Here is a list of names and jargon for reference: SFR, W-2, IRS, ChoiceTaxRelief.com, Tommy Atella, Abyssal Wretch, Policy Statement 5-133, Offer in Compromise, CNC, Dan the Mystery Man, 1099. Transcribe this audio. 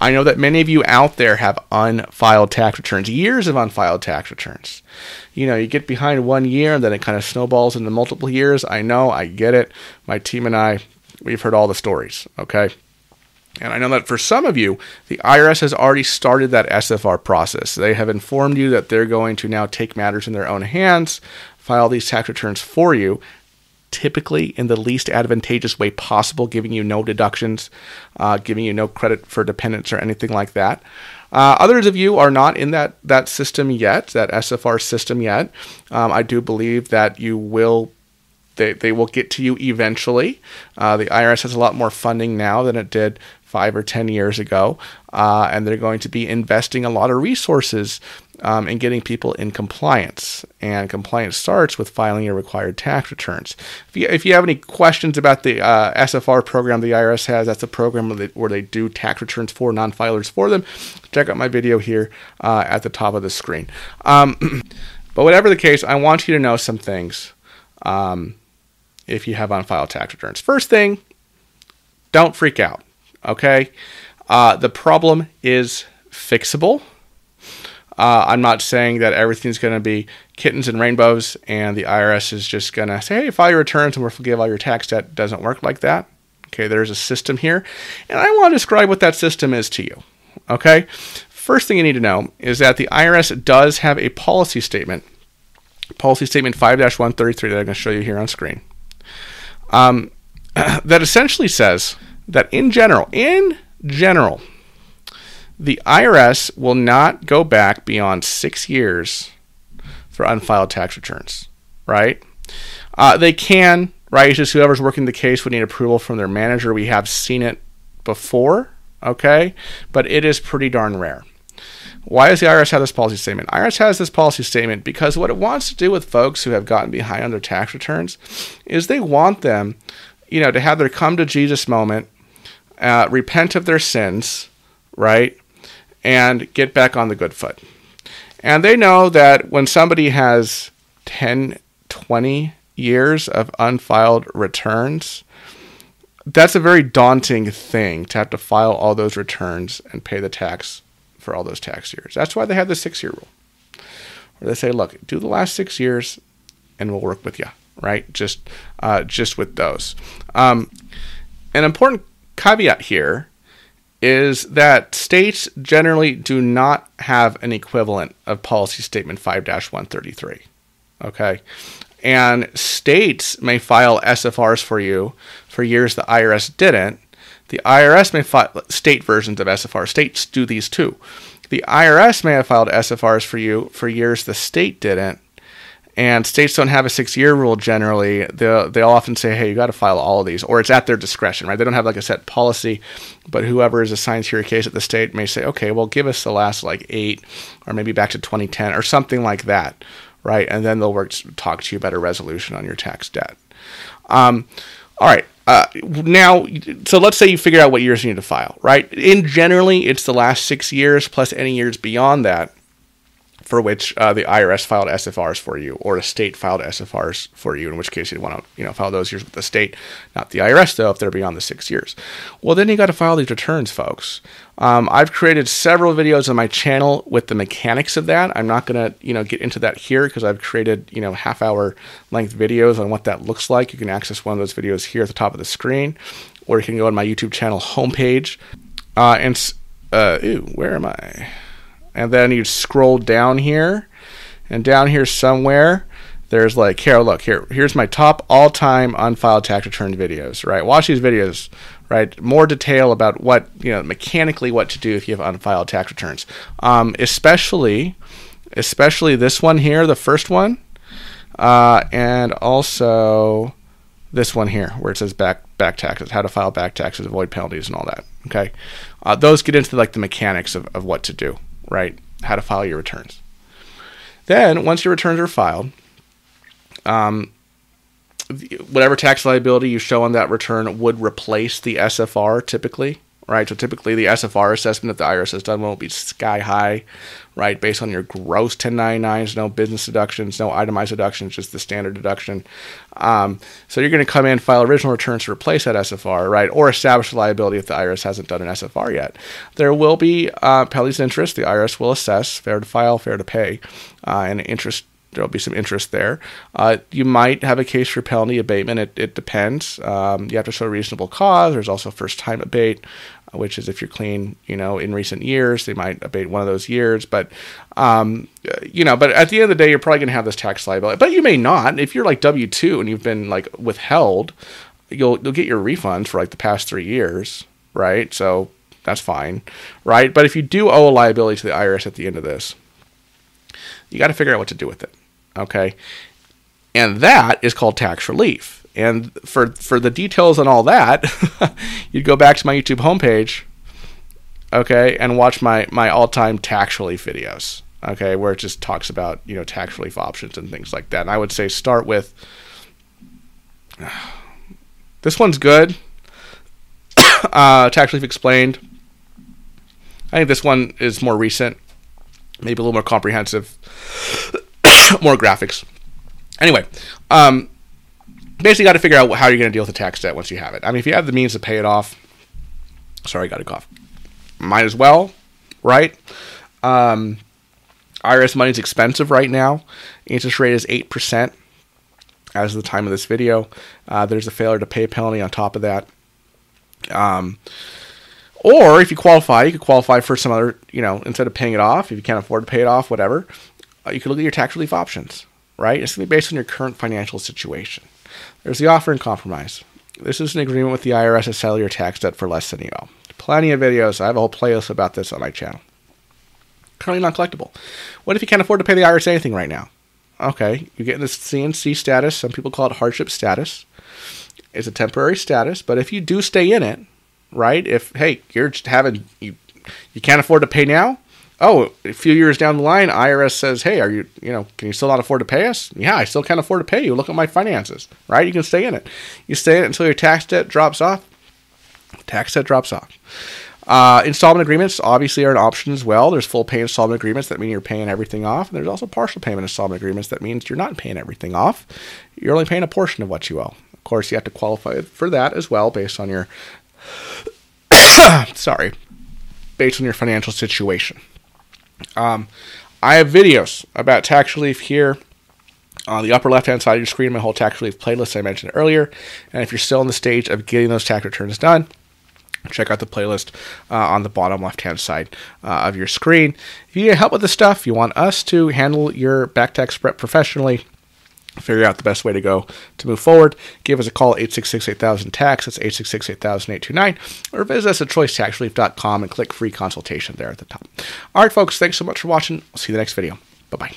I know that many of you out there have unfiled tax returns, years of unfiled tax returns. You know, you get behind 1 year and then it kind of snowballs into multiple years. I know, I get it. My team and I, we've heard all the stories, okay? And I know that for some of you, the IRS has already started that SFR process. They have informed you that they're going to now take matters in their own hands, file these tax returns for you, typically in the least advantageous way possible, giving you no deductions, giving you no credit for dependents or anything like that. Others of you are not in that system yet, that SFR system yet. I do believe that you will, they will get to you eventually. The IRS has a lot more funding now than it did 5 or 10 years ago, and they're going to be investing a lot of resources in getting people in compliance. And compliance starts with filing your required tax returns. If you have any questions about the SFR program the IRS has, that's a program where they do tax returns for non-filers for them. Check out my video here at the top of the screen. But whatever the case, I want you to know some things if you have on-file tax returns. First thing, don't freak out. Okay, the problem is fixable. I'm not saying that everything's going to be kittens and rainbows and the IRS is just going to say, hey, file your returns and we'll forgive all your tax debt. Doesn't work like that. Okay, there's a system here. And I want to describe what that system is to you. Okay, first thing you need to know is that the IRS does have a policy statement, Policy Statement 5-133 that I'm going to show you here on screen, that essentially says that in general, the IRS will not go back beyond 6 years for unfiled tax returns, right? They can, right? It's just whoever's working the case would need approval from their manager. We have seen it before, okay? But it is pretty darn rare. Why does the IRS have this policy statement? IRS has this policy statement because what it wants to do with folks who have gotten behind on their tax returns is they want them, you know, to have their come to Jesus moment, repent of their sins, right, and get back on the good foot. And they know that when somebody has 10, 20 years of unfiled returns, that's a very daunting thing to have to file all those returns and pay the tax for all those tax years. That's why they have the 6-year rule, where they say, look, do the last 6 years and we'll work with you, right? Just with those. An important caveat here is that states generally do not have an equivalent of Policy Statement 5-133, okay? And states may file SFRs for you for years the IRS didn't. The IRS may file state versions of SFR. States do these too. The IRS may have filed SFRs for you for years the state didn't. And states don't have a 6-year rule generally. They'll often say, hey, you got to file all of these, or it's at their discretion, right? They don't have like a set policy, but whoever is assigned to your case at the state may say, okay, well, give us the last like 8 or maybe back to 2010 or something like that, right? And then they'll talk to you about a resolution on your tax debt. All right. Now, so let's say you figure out what years you need to file, right? In generally, it's the last 6 years plus any years beyond that for which the IRS filed SFRs for you, or a state filed SFRs for you, in which case you'd want to, you know, file those years with the state, not the IRS, though, if they're beyond the 6 years. Well, then you got to file these returns, folks. I've created several videos on my channel with the mechanics of that. I'm not going to, you know, get into that here because I've created, you know, half-hour length videos on what that looks like. You can access one of those videos here at the top of the screen, or you can go on my YouTube channel homepage. Where am I? And then you scroll down here, and down here somewhere, there's like, here, look, here's my top all-time unfiled tax return videos, right? Watch these videos, right? More detail about what, you know, mechanically what to do if you have unfiled tax returns. Especially this one here, the first one, and also this one here, where it says back taxes, how to file back taxes, avoid penalties, and all that, okay? Those get into like the mechanics of what to do, right? How to file your returns. Then, once your returns are filed, whatever tax liability you show on that return would replace the SFR typically, right? So typically the SFR assessment that the IRS has done won't be sky high, right? Based on your gross 1099s, no business deductions, no itemized deductions, just the standard deduction. So you're going to come in, file original returns to replace that SFR, right? Or establish a liability if the IRS hasn't done an SFR yet. There will be penalties and interest. The IRS will assess, fair to file, fair to pay, and interest. There'll be some interest there. You might have a case for penalty abatement. It depends. You have to show reasonable cause. There's also first-time abate, which is if you're clean, in recent years, they might abate one of those years. But, but at the end of the day, you're probably going to have this tax liability. But you may not. If you're like W-2 and you've been like withheld, you'll get your refund for like the past 3 years, right? So that's fine, right? But if you do owe a liability to the IRS at the end of this, you got to figure out what to do with it. Okay. And that is called tax relief. And for the details on all that, you'd go back to my YouTube homepage, okay, and watch my all-time tax relief videos, okay, where it just talks about, tax relief options and things like that. And I would say start with, this one's good, Tax Relief Explained. I think this one is more recent, maybe a little more comprehensive, more graphics. Anyway, basically got to figure out how you're going to deal with the tax debt once you have it. I mean, if you have the means to pay it off, sorry, I got a cough, might as well, right? IRS money is expensive right now. Interest rate is 8% as of the time of this video. There's a failure to pay penalty on top of that. Or if you qualify, you could qualify for some other, instead of paying it off, if you can't afford to pay it off, whatever, you could look at your tax relief options, right? It's going to be based on your current financial situation. There's the offer and compromise. This is an agreement with the IRS to settle your tax debt for less than you owe. Plenty of videos. I have a whole playlist about this on my channel. Currently not collectible. What if you can't afford to pay the IRS anything right now? Okay, you get this CNC status. Some people call it hardship status. It's a temporary status, but if you do stay in it, right? If, hey, you're just having, you can't afford to pay now. Oh, a few years down the line, IRS says, hey, are you, can you still not afford to pay us? Yeah, I still can't afford to pay you. Look at my finances, right? You can stay in it. You stay in it until your tax debt drops off. Tax debt drops off. Installment agreements obviously are an option as well. There's full pay installment agreements that mean you're paying everything off. And there's also partial payment installment agreements that means you're not paying everything off. You're only paying a portion of what you owe. Of course, you have to qualify for that as well based on your based on your financial situation. I have videos about tax relief here on the upper left-hand side of your screen, my whole tax relief playlist I mentioned earlier. And if you're still in the stage of getting those tax returns done, check out the playlist on the bottom left-hand side of your screen. If you need help with this stuff, you want us to handle your back tax prep professionally, figure out the best way to go to move forward, give us a call, 866-8000-TAX, that's 866-8000-829, or visit us at ChoiceTaxRelief.com and click free consultation there at the top. All right, folks, thanks so much for watching. I'll see you in the next video. Bye-bye.